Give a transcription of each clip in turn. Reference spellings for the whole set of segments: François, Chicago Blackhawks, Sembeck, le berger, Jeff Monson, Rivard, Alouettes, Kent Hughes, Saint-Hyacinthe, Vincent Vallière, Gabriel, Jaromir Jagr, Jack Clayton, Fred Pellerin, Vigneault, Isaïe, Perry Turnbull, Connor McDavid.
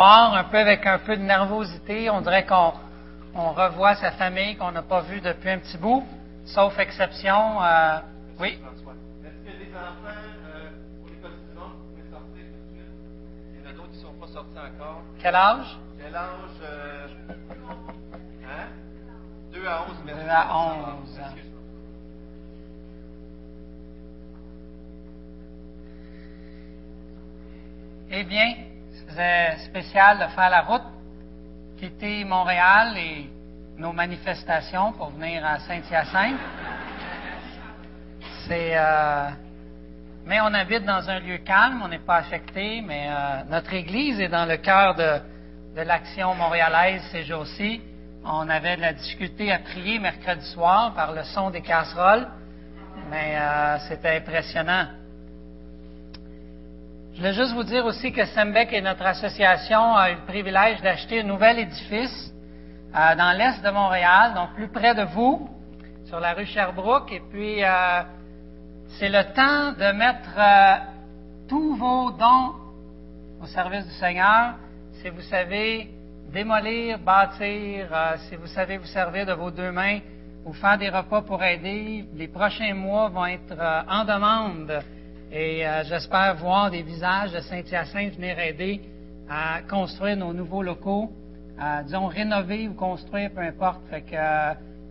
part, un peu avec un peu de nervosité. On dirait qu'on revoit sa famille qu'on n'a pas vue depuis un petit bout, sauf exception. Oui. François, est-ce que les enfants pour l'école suivante, vous pouvez sortir tout de suite? Il y en a d'autres qui ne sont pas sortis encore. Quel âge? Quel âge? Hein? 2 à 11. 2 à 11 ans. Eh bien, c'était spécial de faire la route, quitter Montréal et nos manifestations pour venir à Saint-Hyacinthe. Mais on habite dans un lieu calme, on n'est pas affecté, mais notre église est dans le cœur de l'action montréalaise ces jours-ci. On avait de la difficulté à prier mercredi soir par le son des casseroles, mais c'était impressionnant. Je voulais juste vous dire aussi que Sembeck et notre association a eu le privilège d'acheter un nouvel édifice dans l'est de Montréal, donc plus près de vous, sur la rue Sherbrooke. Et puis, c'est le temps de mettre tous vos dons au service du Seigneur. Si vous savez démolir, bâtir, si vous savez vous servir de vos deux mains ou faire des repas pour aider, les prochains mois vont être en demande. Et j'espère voir des visages de Saint-Hyacinthe venir aider à construire nos nouveaux locaux, disons rénover ou construire, peu importe. Fait que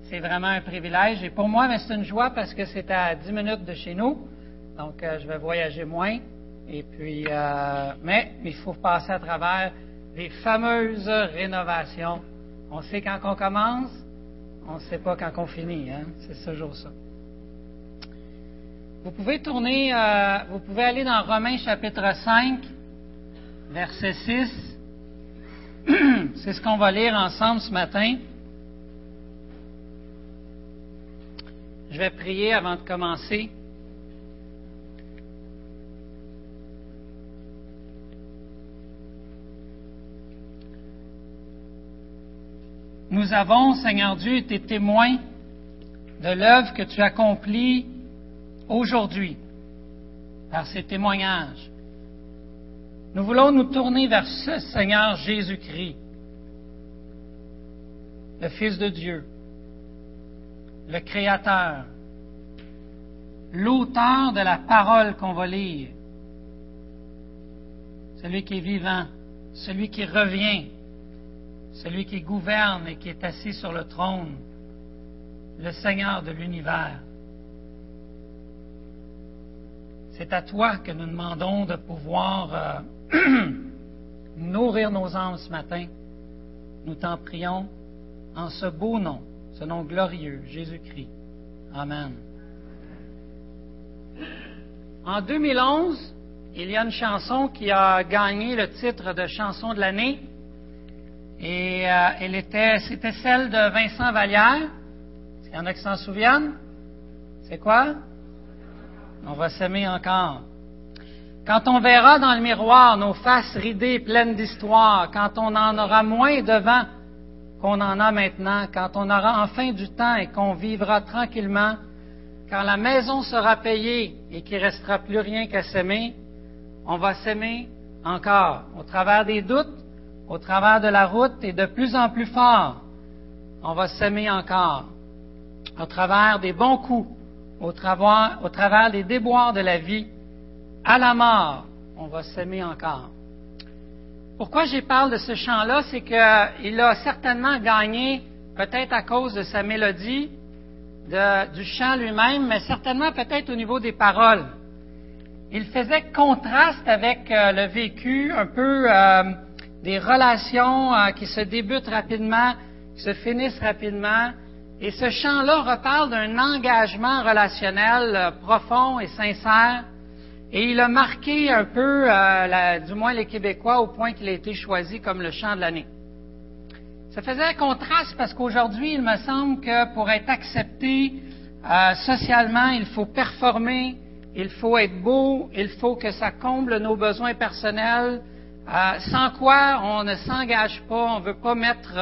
c'est vraiment un privilège. Et pour moi, mais c'est une joie parce que c'est à 10 minutes de chez nous, donc je vais voyager moins. Et puis, mais il faut passer à travers les fameuses rénovations. On sait quand on commence, on ne sait pas quand on finit. Hein? C'est toujours ça. Vous pouvez tourner, vous pouvez aller dans Romains chapitre 5, verset 6. C'est ce qu'on va lire ensemble ce matin. Je vais prier avant de commencer. Nous avons, Seigneur Dieu, été témoins de l'œuvre que tu accomplis aujourd'hui, par ces témoignages. Nous voulons nous tourner vers ce Seigneur Jésus-Christ, le Fils de Dieu, le Créateur, l'auteur de la parole qu'on va lire, celui qui est vivant, celui qui revient, celui qui gouverne et qui est assis sur le trône, le Seigneur de l'univers. C'est à toi que nous demandons de pouvoir nourrir nos âmes ce matin. Nous t'en prions en ce beau nom, ce nom glorieux, Jésus-Christ. Amen. En 2011, il y a une chanson qui a gagné le titre de chanson de l'année. Et c'était celle de Vincent Vallière. Il y en a qui s'en souviennent. C'est quoi? On va s'aimer encore. Quand on verra dans le miroir nos faces ridées pleines d'histoire, quand on en aura moins devant qu'on en a maintenant, quand on aura enfin du temps et qu'on vivra tranquillement, quand la maison sera payée et qu'il ne restera plus rien qu'à s'aimer, on va s'aimer encore, au travers des doutes, au travers de la route et de plus en plus fort, on va s'aimer encore, au travers des bons coups, au travers des déboires de la vie, à la mort, on va s'aimer encore. Pourquoi je parle de ce chant-là, c'est qu'il a certainement gagné, peut-être à cause de sa mélodie, du chant lui-même, mais certainement peut-être au niveau des paroles. Il faisait contraste avec le vécu, un peu des relations qui se débutent rapidement, qui se finissent rapidement. Et ce chant-là reparle d'un engagement relationnel profond et sincère. Et il a marqué un peu, du moins les Québécois, au point qu'il a été choisi comme le chant de l'année. Ça faisait un contraste parce qu'aujourd'hui, il me semble que pour être accepté socialement, il faut performer, il faut être beau, il faut que ça comble nos besoins personnels, sans quoi on ne s'engage pas, on ne veut pas mettre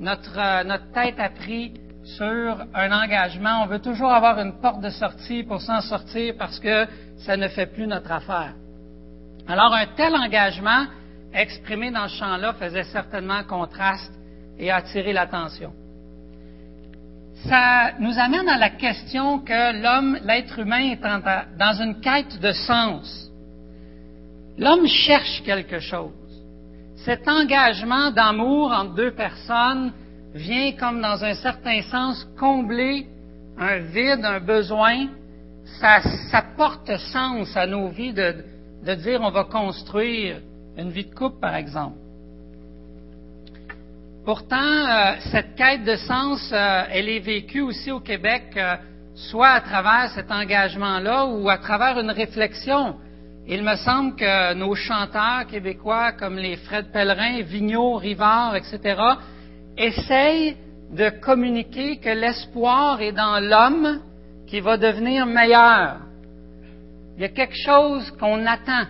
notre tête à prix sur un engagement. On veut toujours avoir une porte de sortie pour s'en sortir parce que ça ne fait plus notre affaire. Alors, un tel engagement exprimé dans ce chant-là faisait certainement contraste et attirait l'attention. Ça nous amène à la question que l'homme, l'être humain, est dans une quête de sens. L'homme cherche quelque chose. Cet engagement d'amour entre deux personnes vient comme dans un certain sens combler un vide, un besoin. Ça porte sens à nos vies de dire on va construire une vie de couple, par exemple. Pourtant, cette quête de sens, elle est vécue aussi au Québec, soit à travers cet engagement-là ou à travers une réflexion. Il me semble que nos chanteurs québécois, comme les Fred Pellerin, Vigneault, Rivard, etc., essayent de communiquer que l'espoir est dans l'homme qui va devenir meilleur. Il y a quelque chose qu'on attend,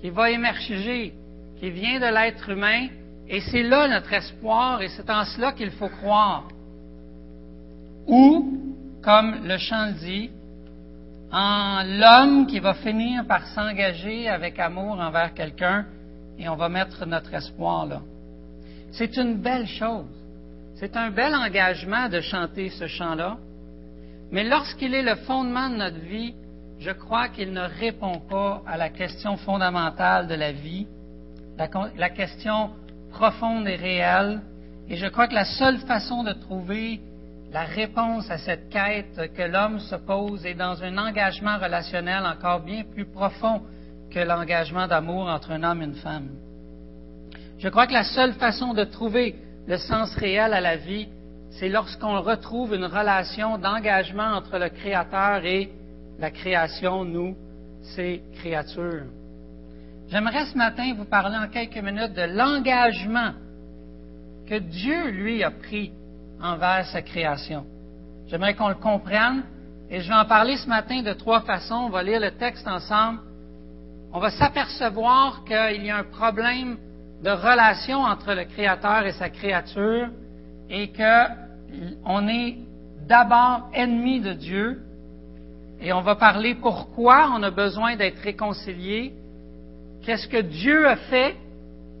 qui va émerger, qui vient de l'être humain, et c'est là notre espoir, et c'est en cela qu'il faut croire. Ou, comme le chant le dit, en l'homme qui va finir par s'engager avec amour envers quelqu'un, et on va mettre notre espoir là. C'est une belle chose. C'est un bel engagement de chanter ce chant-là. Mais lorsqu'il est le fondement de notre vie, je crois qu'il ne répond pas à la question fondamentale de la vie, la question profonde et réelle. Et je crois que la seule façon de trouver la réponse à cette quête que l'homme se pose est dans un engagement relationnel encore bien plus profond que l'engagement d'amour entre un homme et une femme. Je crois que la seule façon de trouver le sens réel à la vie, c'est lorsqu'on retrouve une relation d'engagement entre le Créateur et la création, nous, ses créatures. J'aimerais ce matin vous parler en quelques minutes de l'engagement que Dieu, lui, a pris envers sa création. J'aimerais qu'on le comprenne, et je vais en parler ce matin de trois façons. On va lire le texte ensemble. On va s'apercevoir qu'il y a un problème de relation entre le Créateur et sa créature, et qu'on est d'abord ennemi de Dieu, et on va parler pourquoi on a besoin d'être réconciliés, qu'est-ce que Dieu a fait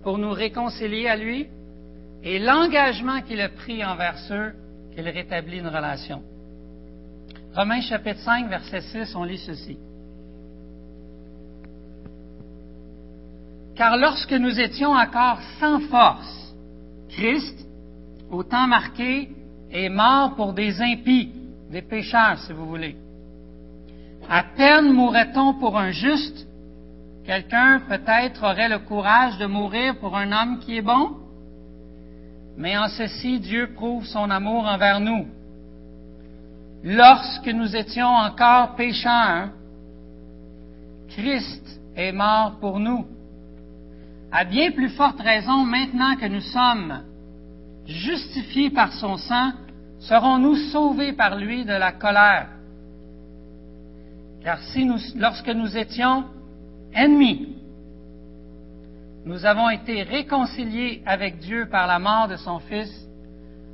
pour nous réconcilier à lui, et l'engagement qu'il a pris envers ceux qu'il rétablit une relation. Romains chapitre 5, verset 6, on lit ceci. « Car lorsque nous étions encore sans force, Christ, au temps marqué, est mort pour des impies, des pécheurs, si vous voulez. À peine mourrait-on pour un juste, quelqu'un peut-être aurait le courage de mourir pour un homme qui est bon. Mais en ceci, Dieu prouve son amour envers nous. Lorsque nous étions encore pécheurs, Christ est mort pour nous. À bien plus forte raison, maintenant que nous sommes justifiés par son sang, serons-nous sauvés par lui de la colère. Car lorsque nous étions ennemis, nous avons été réconciliés avec Dieu par la mort de son Fils.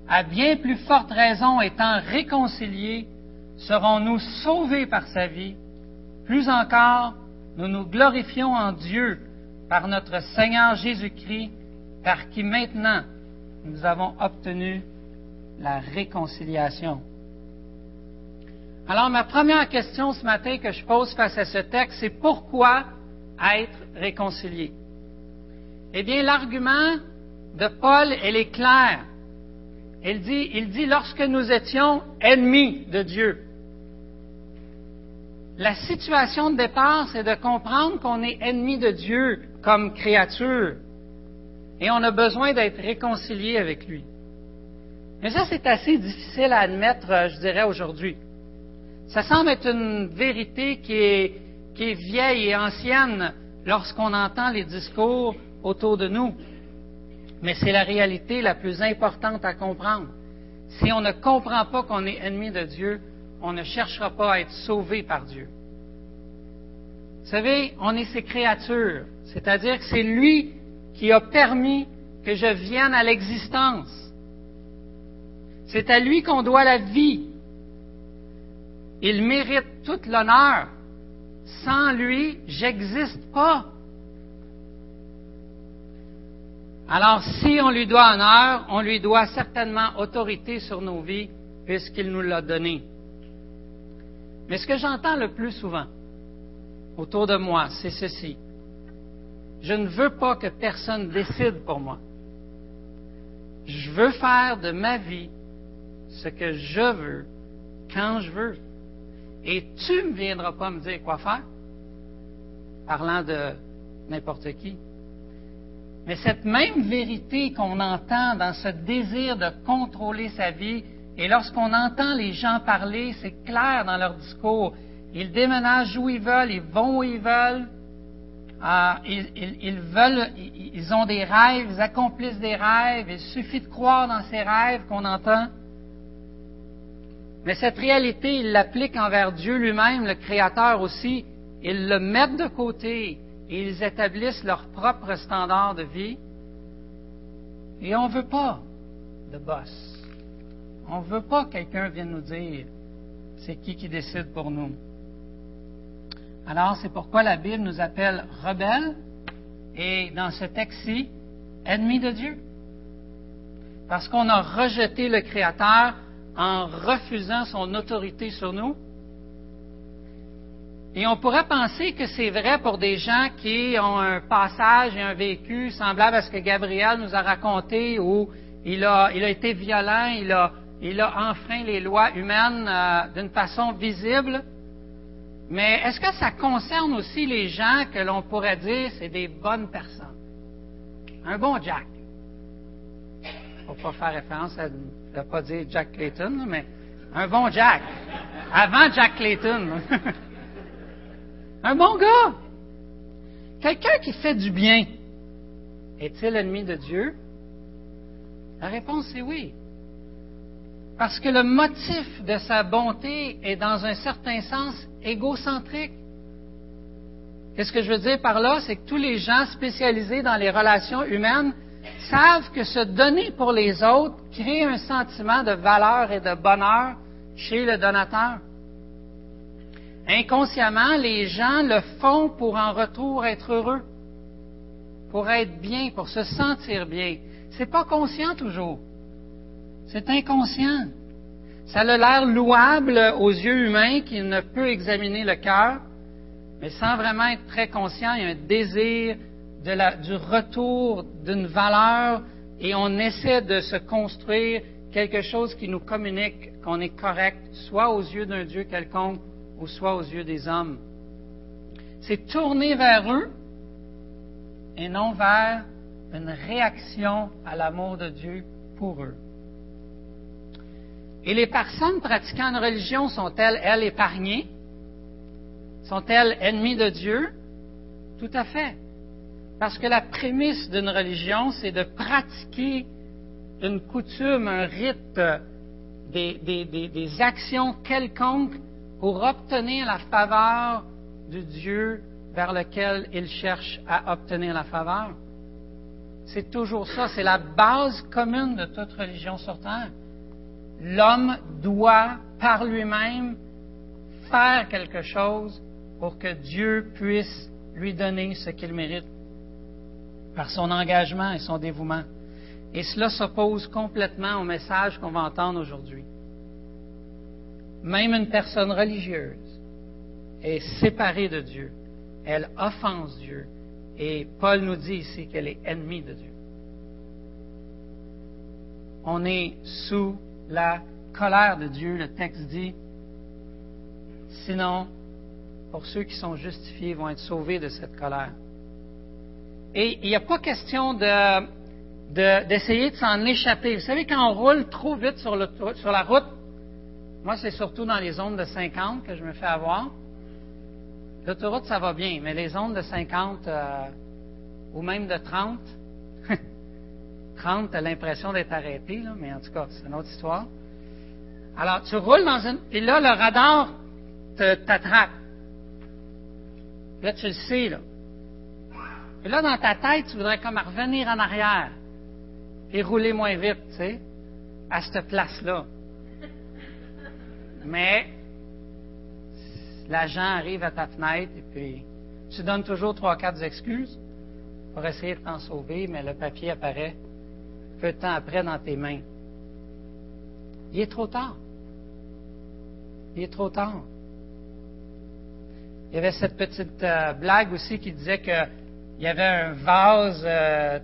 À bien plus forte raison, étant réconciliés, serons-nous sauvés par sa vie. Plus encore, nous nous glorifions en Dieu par notre Seigneur Jésus-Christ, par qui maintenant nous avons obtenu la réconciliation. » Alors, ma première question ce matin que je pose face à ce texte, c'est pourquoi être réconcilié? Eh bien, l'argument de Paul, elle est claire. Il dit « lorsque nous étions ennemis de Dieu ». La situation de départ, c'est de comprendre qu'on est ennemi de Dieu comme créature et on a besoin d'être réconcilié avec lui. Mais ça, c'est assez difficile à admettre, je dirais, aujourd'hui. Ça semble être une vérité qui est vieille et ancienne lorsqu'on entend les discours autour de nous. Mais c'est la réalité la plus importante à comprendre. Si on ne comprend pas qu'on est ennemi de Dieu, on ne cherchera pas à être sauvé par Dieu. Vous savez, on est ses créatures, c'est-à-dire que c'est lui qui a permis que je vienne à l'existence. C'est à lui qu'on doit la vie. Il mérite tout l'honneur. Sans lui, j'existe pas. Alors, si on lui doit honneur, on lui doit certainement autorité sur nos vies, puisqu'il nous l'a donné. Mais ce que j'entends le plus souvent autour de moi, c'est ceci. Je ne veux pas que personne décide pour moi. Je veux faire de ma vie ce que je veux, quand je veux. Et tu ne viendras pas me dire quoi faire, parlant de n'importe qui. Mais cette même vérité qu'on entend dans ce désir de contrôler sa vie, et lorsqu'on entend les gens parler, c'est clair dans leur discours. Ils déménagent où ils veulent, ils vont où ils veulent, ils ont des rêves, ils accomplissent des rêves, il suffit de croire dans ces rêves qu'on entend. Mais cette réalité, ils l'appliquent envers Dieu lui-même, le Créateur aussi. Ils le mettent de côté et ils établissent leur propre standard de vie. Et on ne veut pas de boss. On ne veut pas que quelqu'un vienne nous dire c'est qui décide pour nous. Alors, c'est pourquoi la Bible nous appelle rebelles et, dans ce texte-ci, ennemis de Dieu. Parce qu'on a rejeté le Créateur en refusant son autorité sur nous. Et on pourrait penser que c'est vrai pour des gens qui ont un passage et un vécu semblable à ce que Gabriel nous a raconté, où il a été violent, il a enfreint les lois humaines d'une façon visible. Mais est-ce que ça concerne aussi les gens que l'on pourrait dire c'est des bonnes personnes? Un bon Jack. Pour pas faire référence à, je ne vais pas dire Jack Clayton, mais un bon Jack. Avant Jack Clayton. Un bon gars. Quelqu'un qui fait du bien. Est-il ennemi de Dieu? La réponse est oui. Parce que le motif de sa bonté est dans un certain sens égocentrique. Qu'est-ce que je veux dire par là? C'est que tous les gens spécialisés dans les relations humaines savent que se donner pour les autres crée un sentiment de valeur et de bonheur chez le donateur. Inconsciemment, les gens le font pour en retour être heureux, pour être bien, pour se sentir bien. C'est pas conscient toujours. C'est inconscient. Ça a l'air louable aux yeux humains qui ne peut examiner le cœur, mais sans vraiment être très conscient, il y a un désir du retour d'une valeur et on essaie de se construire quelque chose qui nous communique qu'on est correct, soit aux yeux d'un Dieu quelconque ou soit aux yeux des hommes. C'est tourner vers eux et non vers une réaction à l'amour de Dieu pour eux. Et les personnes pratiquant une religion sont-elles, elles, épargnées? Sont-elles ennemies de Dieu? Tout à fait. Parce que la prémisse d'une religion, c'est de pratiquer une coutume, un rite, des actions quelconques pour obtenir la faveur du Dieu vers lequel ils cherchent à obtenir la faveur. C'est toujours ça, c'est la base commune de toute religion sur Terre. L'homme doit, par lui-même, faire quelque chose pour que Dieu puisse lui donner ce qu'il mérite par son engagement et son dévouement. Et cela s'oppose complètement au message qu'on va entendre aujourd'hui. Même une personne religieuse est séparée de Dieu. Elle offense Dieu. Et Paul nous dit ici qu'elle est ennemie de Dieu. On est sous la colère de Dieu, le texte dit. Sinon, pour ceux qui sont justifiés, vont être sauvés de cette colère. Et il n'y a pas question d'essayer de s'en échapper. Vous savez, quand on roule trop vite sur la route, moi, c'est surtout dans les zones de 50 que je me fais avoir. L'autoroute, ça va bien, mais les zones de 50 ou même de 30, 30, tu as l'impression d'être arrêté, là, mais en tout cas, c'est une autre histoire. Alors, tu roules puis là, le radar t'attrape. Là, tu le sais, là. Puis là, dans ta tête, tu voudrais comme revenir en arrière et rouler moins vite, tu sais, à cette place-là. Mais l'agent arrive à ta fenêtre et puis tu donnes toujours 3-4 excuses. pour essayer de t'en sauver, mais le papier apparaît peu de temps après dans tes mains. Il est trop tard. Il est trop tard. Il y avait cette petite blague aussi qui disait qu'il y avait un vase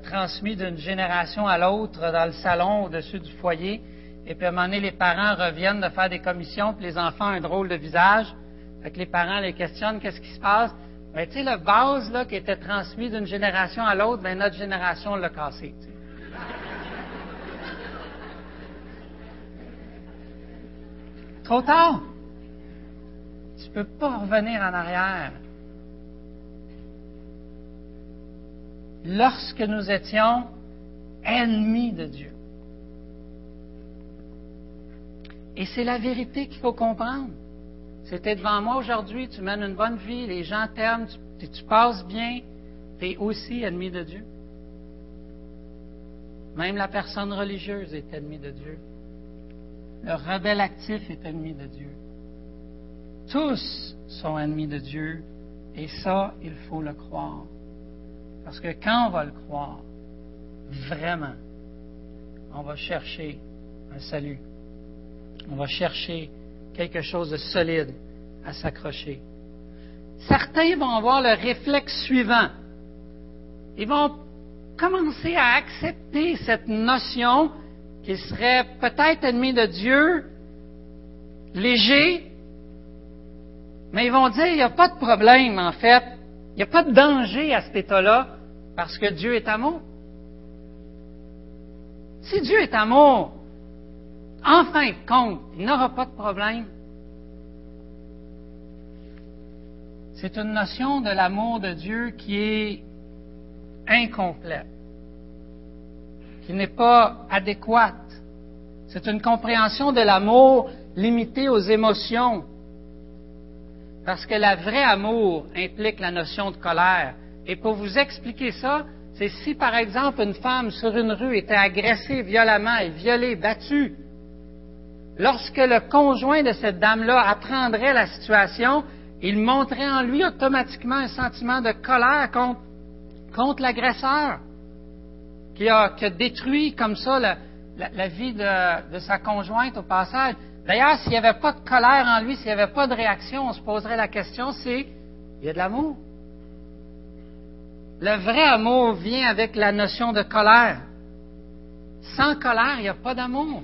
transmis d'une génération à l'autre dans le salon au-dessus du foyer. Et puis à un moment donné, les parents reviennent de faire des commissions, puis les enfants ont un drôle de visage. Fait que les parents les questionnent, qu'est-ce qui se passe? Ben, tu sais, le vase là, qui était transmis d'une génération à l'autre, ben, notre génération l'a cassé. T'sais. Trop tard! Tu ne peux pas revenir en arrière. Lorsque nous étions ennemis de Dieu. Et c'est la vérité qu'il faut comprendre. C'était devant moi aujourd'hui, tu mènes une bonne vie, les gens t'aiment, tu passes bien, tu es aussi ennemi de Dieu. Même la personne religieuse est ennemie de Dieu. Le rebelle actif est ennemi de Dieu. Tous sont ennemis de Dieu, et ça, il faut le croire. Parce que quand on va le croire, vraiment, on va chercher un salut. On va chercher quelque chose de solide à s'accrocher. Certains vont avoir le réflexe suivant. Ils vont commencer à accepter cette notion qu'ils seraient peut-être ennemis de Dieu, légers, mais ils vont dire, il n'y a pas de problème en fait, il n'y a pas de danger à cet état-là, parce que Dieu est amour. Si Dieu est amour, en fin de compte, il n'aura pas de problème. C'est une notion de l'amour de Dieu qui est incomplète, qui n'est pas adéquate. C'est une compréhension de l'amour limitée aux émotions, parce que le vrai amour implique la notion de colère. Et pour vous expliquer ça, c'est si, par exemple, une femme sur une rue était agressée violemment et violée, battue, lorsque le conjoint de cette dame-là apprendrait la situation, il monterait en lui automatiquement un sentiment de colère contre l'agresseur qui a détruit comme ça la vie de sa conjointe au passage. D'ailleurs, s'il n'y avait pas de colère en lui, s'il n'y avait pas de réaction, on se poserait la question, c'est il y a de l'amour. Le vrai amour vient avec la notion de colère. Sans colère, il n'y a pas d'amour.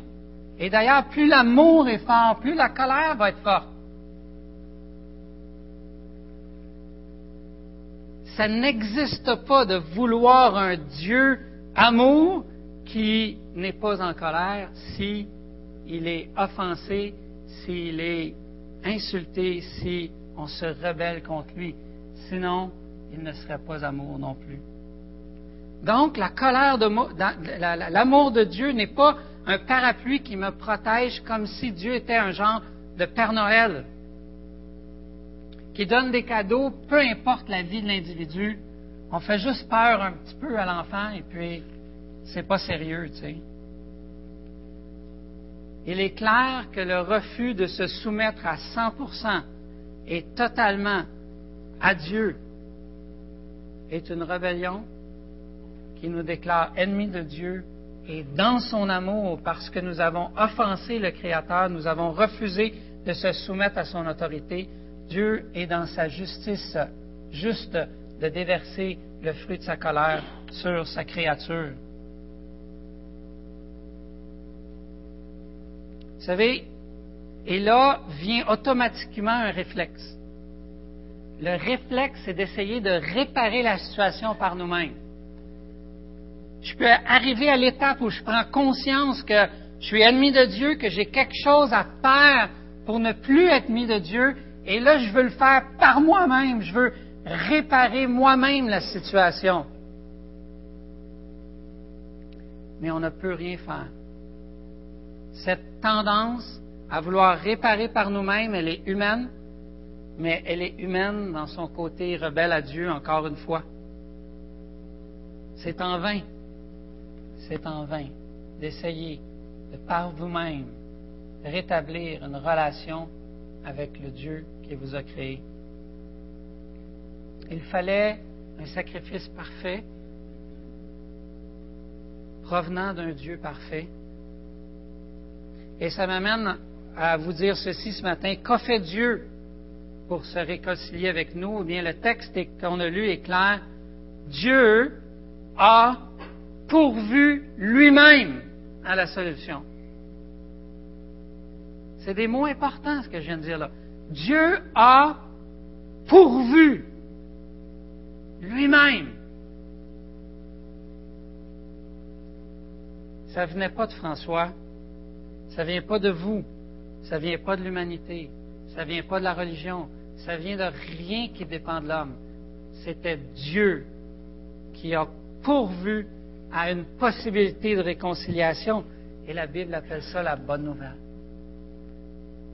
Et d'ailleurs, plus l'amour est fort, plus la colère va être forte. Ça n'existe pas de vouloir un Dieu amour qui n'est pas en colère si il est offensé, s'il est insulté, si on se rebelle contre lui. Sinon, il ne serait pas amour non plus. Donc, la colère de l'amour de Dieu n'est pas un parapluie qui me protège comme si Dieu était un genre de Père Noël qui donne des cadeaux, peu importe la vie de l'individu. On fait juste peur un petit peu à l'enfant et puis c'est pas sérieux, tu sais. Il est clair que le refus de se soumettre à 100% et totalement à Dieu est une rébellion qui nous déclare ennemis de Dieu. Et dans son amour, parce que nous avons offensé le Créateur, nous avons refusé de se soumettre à son autorité, Dieu est dans sa justice juste de déverser le fruit de sa colère sur sa créature. Vous savez, et là vient automatiquement un réflexe. Le réflexe, c'est d'essayer de réparer la situation par nous-mêmes. Je peux arriver à l'étape où je prends conscience que je suis ennemi de Dieu, que j'ai quelque chose à faire pour ne plus être ennemi de Dieu. Et là, je veux le faire par moi-même. Je veux réparer moi-même la situation. Mais on ne peut rien faire. Cette tendance à vouloir réparer par nous-mêmes, elle est humaine, mais elle est humaine dans son côté rebelle à Dieu, encore une fois. C'est en vain. C'est en vain d'essayer de par vous-même rétablir une relation avec le Dieu qui vous a créé. Il fallait un sacrifice parfait provenant d'un Dieu parfait. Et ça m'amène à vous dire ceci ce matin. Qu'a fait Dieu pour se réconcilier avec nous? Eh bien, le texte qu'on a lu est clair. Dieu a pourvu lui-même à la solution. C'est des mots importants, ce que je viens de dire là. Dieu a pourvu lui-même. Ça ne venait pas de François. Ça ne vient pas de vous. Ça ne vient pas de l'humanité. Ça ne vient pas de la religion. Ça ne vient de rien qui dépend de l'homme. C'était Dieu qui a pourvu à une possibilité de réconciliation. Et la Bible appelle ça la bonne nouvelle.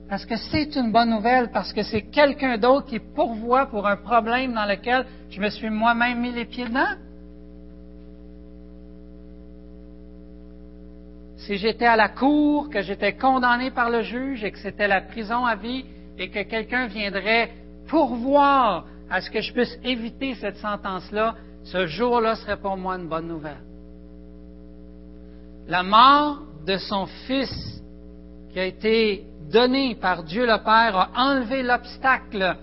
Parce que c'est une bonne nouvelle, parce que c'est quelqu'un d'autre qui pourvoit pour un problème dans lequel je me suis moi-même mis les pieds dedans. Si j'étais à la cour, que j'étais condamné par le juge et que c'était la prison à vie et que quelqu'un viendrait pourvoir à ce que je puisse éviter cette sentence-là, ce jour-là serait pour moi une bonne nouvelle. La mort de son fils qui a été donné par Dieu le Père a enlevé l'obstacle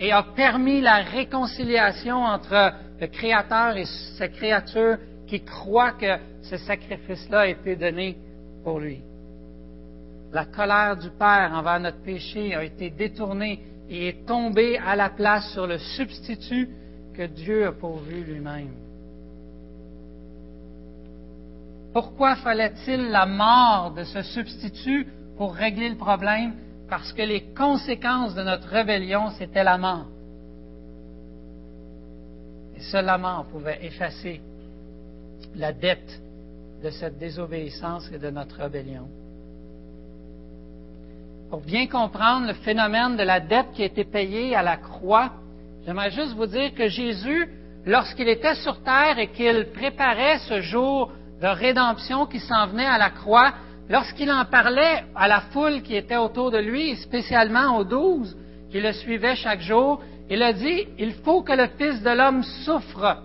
et a permis la réconciliation entre le Créateur et sa créature qui croit que ce sacrifice-là a été donné pour lui. La colère du Père envers notre péché a été détournée et est tombée à la place sur le substitut que Dieu a pourvu lui-même. Pourquoi fallait-il la mort de ce substitut pour régler le problème? Parce que les conséquences de notre rébellion, c'était la mort. Et seule la mort pouvait effacer la dette de cette désobéissance et de notre rébellion. Pour bien comprendre le phénomène de la dette qui a été payée à la croix, j'aimerais juste vous dire que Jésus, lorsqu'il était sur terre et qu'il préparait ce jour de rédemption qui s'en venait à la croix, lorsqu'il en parlait à la foule qui était autour de lui, spécialement aux 12 qui le suivaient chaque jour, il a dit « Il faut que le Fils de l'homme souffre ».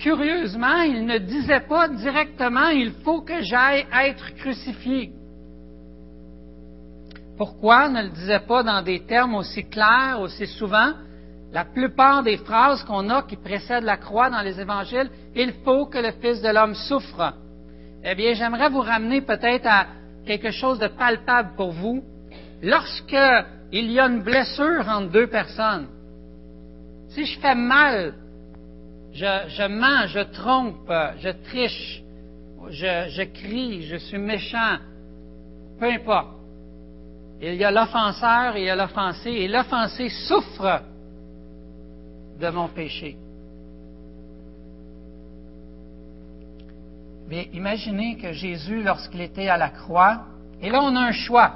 Curieusement, il ne disait pas directement « Il faut que j'aille être crucifié ». Pourquoi ne le disait pas dans des termes aussi clairs, aussi souvent? La plupart des phrases qu'on a qui précèdent la croix dans les Évangiles, « Il faut que le Fils de l'homme souffre ». Eh bien, j'aimerais vous ramener peut-être à quelque chose de palpable pour vous. Lorsqu'il y a une blessure entre deux personnes, si je fais mal, je mens, je trompe, je triche, je crie, je suis méchant, peu importe. Il y a l'offenseur et il y a l'offensé, et l'offensé souffre de mon péché. Bien, imaginez que Jésus, lorsqu'il était à la croix, et là on a un choix.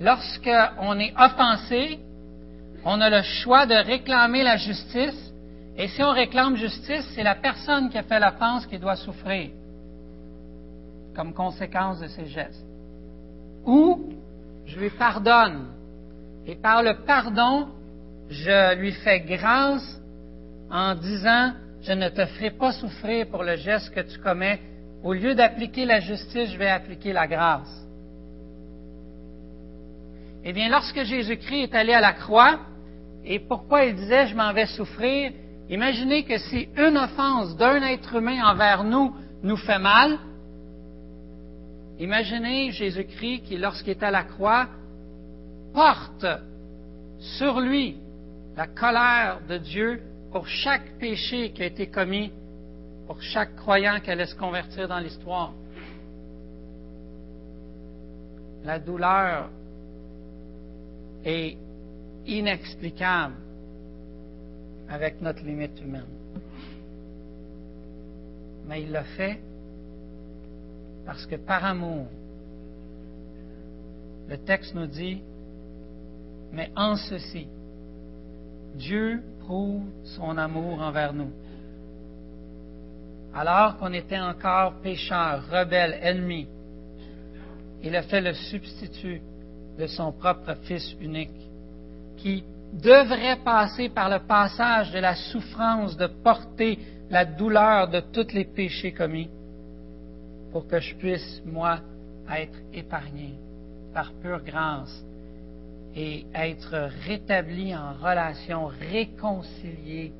Lorsqu'on est offensé, on a le choix de réclamer la justice, et si on réclame justice, c'est la personne qui a fait l'offense qui doit souffrir comme conséquence de ses gestes. Ou, je lui pardonne, et par le pardon, je lui fais grâce en disant « Je ne te ferai pas souffrir pour le geste que tu commets. Au lieu d'appliquer la justice, je vais appliquer la grâce. » Eh bien, lorsque Jésus-Christ est allé à la croix, et pourquoi il disait « Je m'en vais souffrir », imaginez que si une offense d'un être humain envers nous nous fait mal, imaginez Jésus-Christ qui, lorsqu'il est à la croix, porte sur lui la colère de Dieu pour chaque péché qui a été commis, pour chaque croyant qui allait se convertir dans l'histoire. La douleur est inexplicable avec notre limite humaine. Mais il l'a fait parce que par amour, le texte nous dit, mais en ceci, Dieu prouve son amour envers nous. Alors qu'on était encore pécheurs, rebelles, ennemis, il a fait le substitut de son propre Fils unique, qui devrait passer par le passage de la souffrance de porter la douleur de tous les péchés commis pour que je puisse, moi, être épargné par pure grâce et être rétabli en relation, réconcilié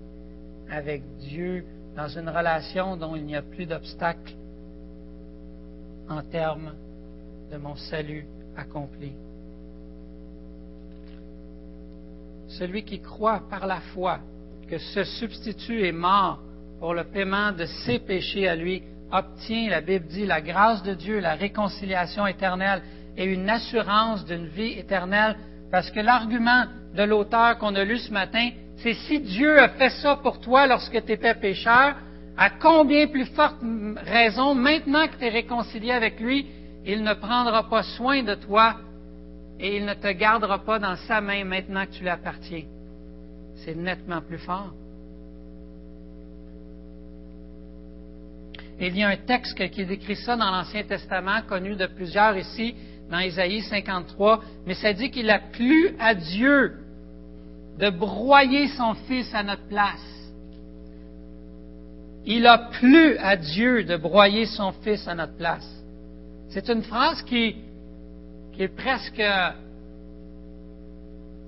avec Dieu dans une relation dont il n'y a plus d'obstacle en termes de mon salut accompli. Celui qui croit par la foi que ce substitut est mort pour le paiement de ses péchés à lui, obtient, la Bible dit, la grâce de Dieu, la réconciliation éternelle et une assurance d'une vie éternelle, parce que l'argument de l'auteur qu'on a lu ce matin, c'est si Dieu a fait ça pour toi lorsque tu étais pécheur, à combien plus forte raison, maintenant que tu es réconcilié avec lui, il ne prendra pas soin de toi et il ne te gardera pas dans sa main maintenant que tu lui appartiens. C'est nettement plus fort. Il y a un texte qui décrit ça dans l'Ancien Testament, connu de plusieurs ici, dans Isaïe 53, mais ça dit qu'il a plu à Dieu de broyer son Fils à notre place. Il a plu à Dieu de broyer son Fils à notre place. C'est une phrase qui est presque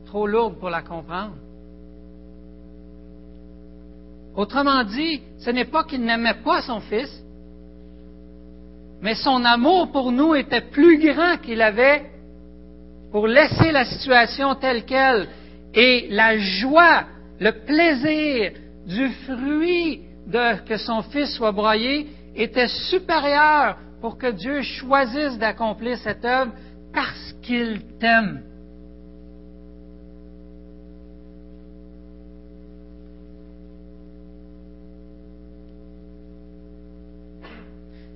trop lourde pour la comprendre. Autrement dit, ce n'est pas qu'il n'aimait pas son Fils, mais son amour pour nous était plus grand qu'il avait pour laisser la situation telle qu'elle. Et la joie, le plaisir du fruit que son Fils soit broyé était supérieur pour que Dieu choisisse d'accomplir cette œuvre parce qu'il t'aime.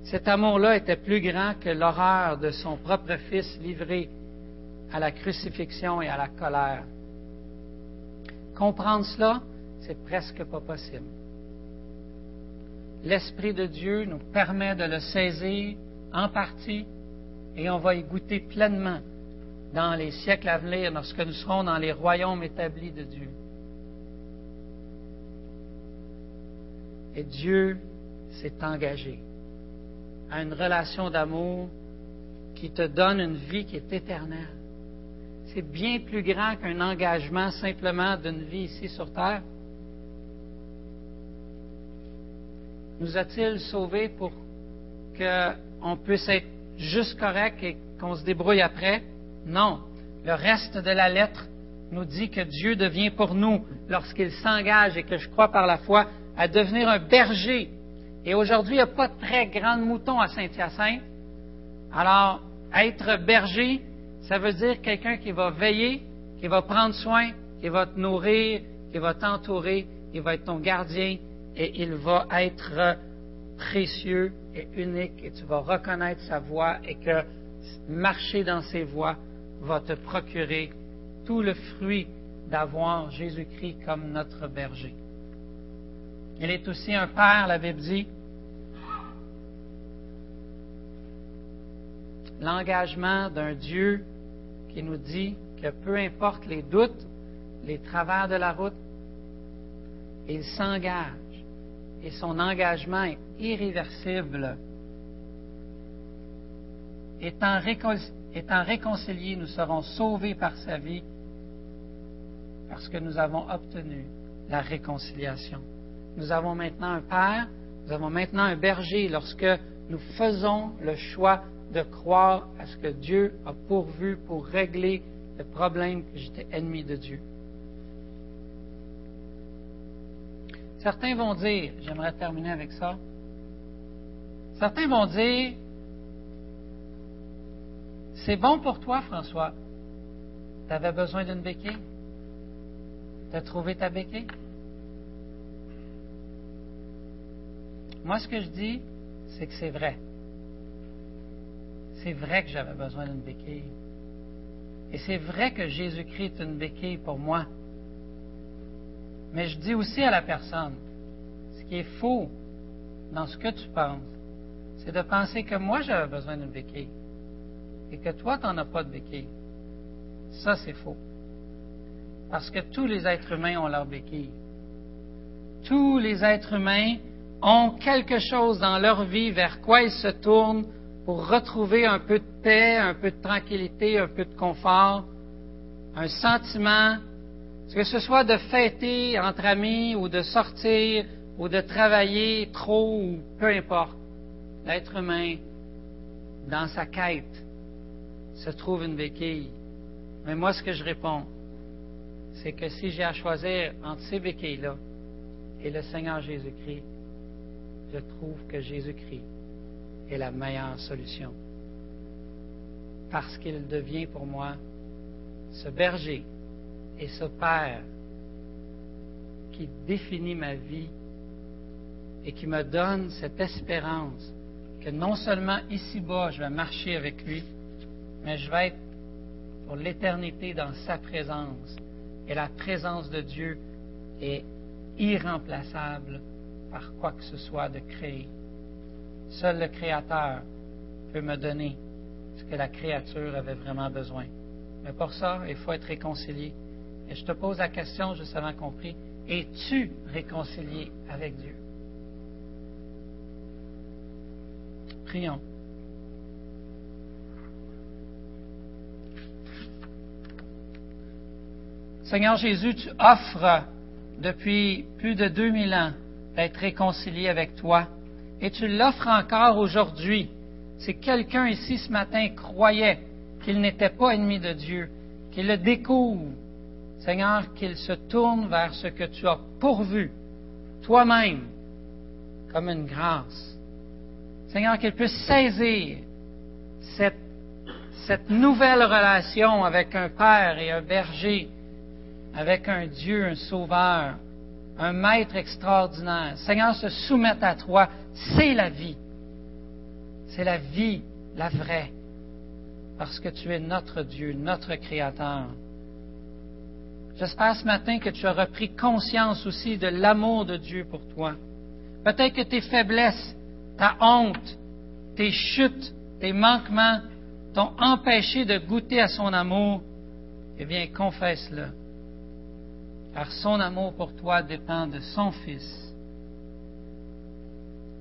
Cet amour-là était plus grand que l'horreur de son propre Fils livré à la crucifixion et à la colère. Comprendre cela, c'est presque pas possible. L'Esprit de Dieu nous permet de le saisir en partie et on va y goûter pleinement dans les siècles à venir lorsque nous serons dans les royaumes établis de Dieu. Et Dieu s'est engagé à une relation d'amour qui te donne une vie qui est éternelle. C'est bien plus grand qu'un engagement simplement d'une vie ici sur terre. Nous a-t-il sauvés pour qu'on puisse être juste correct et qu'on se débrouille après? Non. Le reste de la lettre nous dit que Dieu devient pour nous, lorsqu'il s'engage et que je crois par la foi, à devenir un berger. Et aujourd'hui, il n'y a pas de très grands moutons à Saint-Hyacinthe. Alors, être berger, ça veut dire quelqu'un qui va veiller, qui va prendre soin, qui va te nourrir, qui va t'entourer, qui va être ton gardien, et il va être précieux et unique, et tu vas reconnaître sa voix, et que marcher dans ses voies va te procurer tout le fruit d'avoir Jésus-Christ comme notre berger. Il est aussi un père, la Bible dit. L'engagement d'un Dieu qui nous dit que peu importe les doutes, les travers de la route, il s'engage. Et son engagement est irréversible. Étant réconciliés, nous serons sauvés par sa vie parce que nous avons obtenu la réconciliation. Nous avons maintenant un père, nous avons maintenant un berger lorsque nous faisons le choix de croire à ce que Dieu a pourvu pour régler le problème que j'étais ennemi de Dieu. Certains vont dire, j'aimerais terminer avec ça, certains vont dire, c'est bon pour toi, François, tu avais besoin d'une béquille, tu as trouvé ta béquille. Moi, ce que je dis, c'est que c'est vrai. C'est vrai que j'avais besoin d'une béquille. Et c'est vrai que Jésus-Christ est une béquille pour moi. Mais je dis aussi à la personne, ce qui est faux dans ce que tu penses, c'est de penser que moi, j'avais besoin d'une béquille et que toi, tu n'en as pas de béquille. Ça, c'est faux. Parce que tous les êtres humains ont leur béquille. Tous les êtres humains ont quelque chose dans leur vie vers quoi ils se tournent pour retrouver un peu de paix, un peu de tranquillité, un peu de confort, un sentiment, que ce soit de fêter entre amis ou de sortir ou de travailler trop ou peu importe. L'être humain, dans sa quête, se trouve une béquille. Mais moi, ce que je réponds, c'est que si j'ai à choisir entre ces béquilles-là et le Seigneur Jésus-Christ, je trouve que Jésus-Christ est la meilleure solution. Parce qu'il devient pour moi ce berger et ce père qui définit ma vie et qui me donne cette espérance que non seulement ici-bas, je vais marcher avec lui, mais je vais être pour l'éternité dans sa présence. Et la présence de Dieu est irremplaçable par quoi que ce soit de créé. Seul le Créateur peut me donner ce que la créature avait vraiment besoin. Mais pour ça, il faut être réconcilié. Et je te pose la question, juste avant qu'on prie, es-tu réconcilié avec Dieu? Prions. Seigneur Jésus, tu offres depuis plus de 2000 ans d'être réconcilié avec toi. Et tu l'offres encore aujourd'hui. Si quelqu'un ici ce matin croyait qu'il n'était pas ennemi de Dieu, qu'il le découvre, Seigneur, qu'il se tourne vers ce que tu as pourvu, toi-même, comme une grâce. Seigneur, qu'il puisse saisir cette nouvelle relation avec un père et un berger, avec un Dieu, un sauveur, un maître extraordinaire. Seigneur, se soumettre à toi, c'est la vie. C'est la vie, la vraie. Parce que tu es notre Dieu, notre Créateur. J'espère ce matin que tu as repris conscience aussi de l'amour de Dieu pour toi. Peut-être que tes faiblesses, ta honte, tes chutes, tes manquements t'ont empêché de goûter à son amour. Eh bien, confesse-le. Car son amour pour toi dépend de son Fils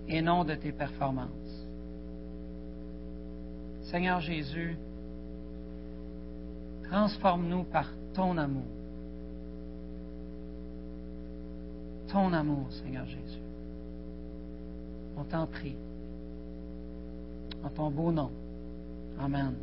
et non de tes performances. Seigneur Jésus, transforme-nous par ton amour. Ton amour, Seigneur Jésus. On t'en prie. En ton beau nom. Amen.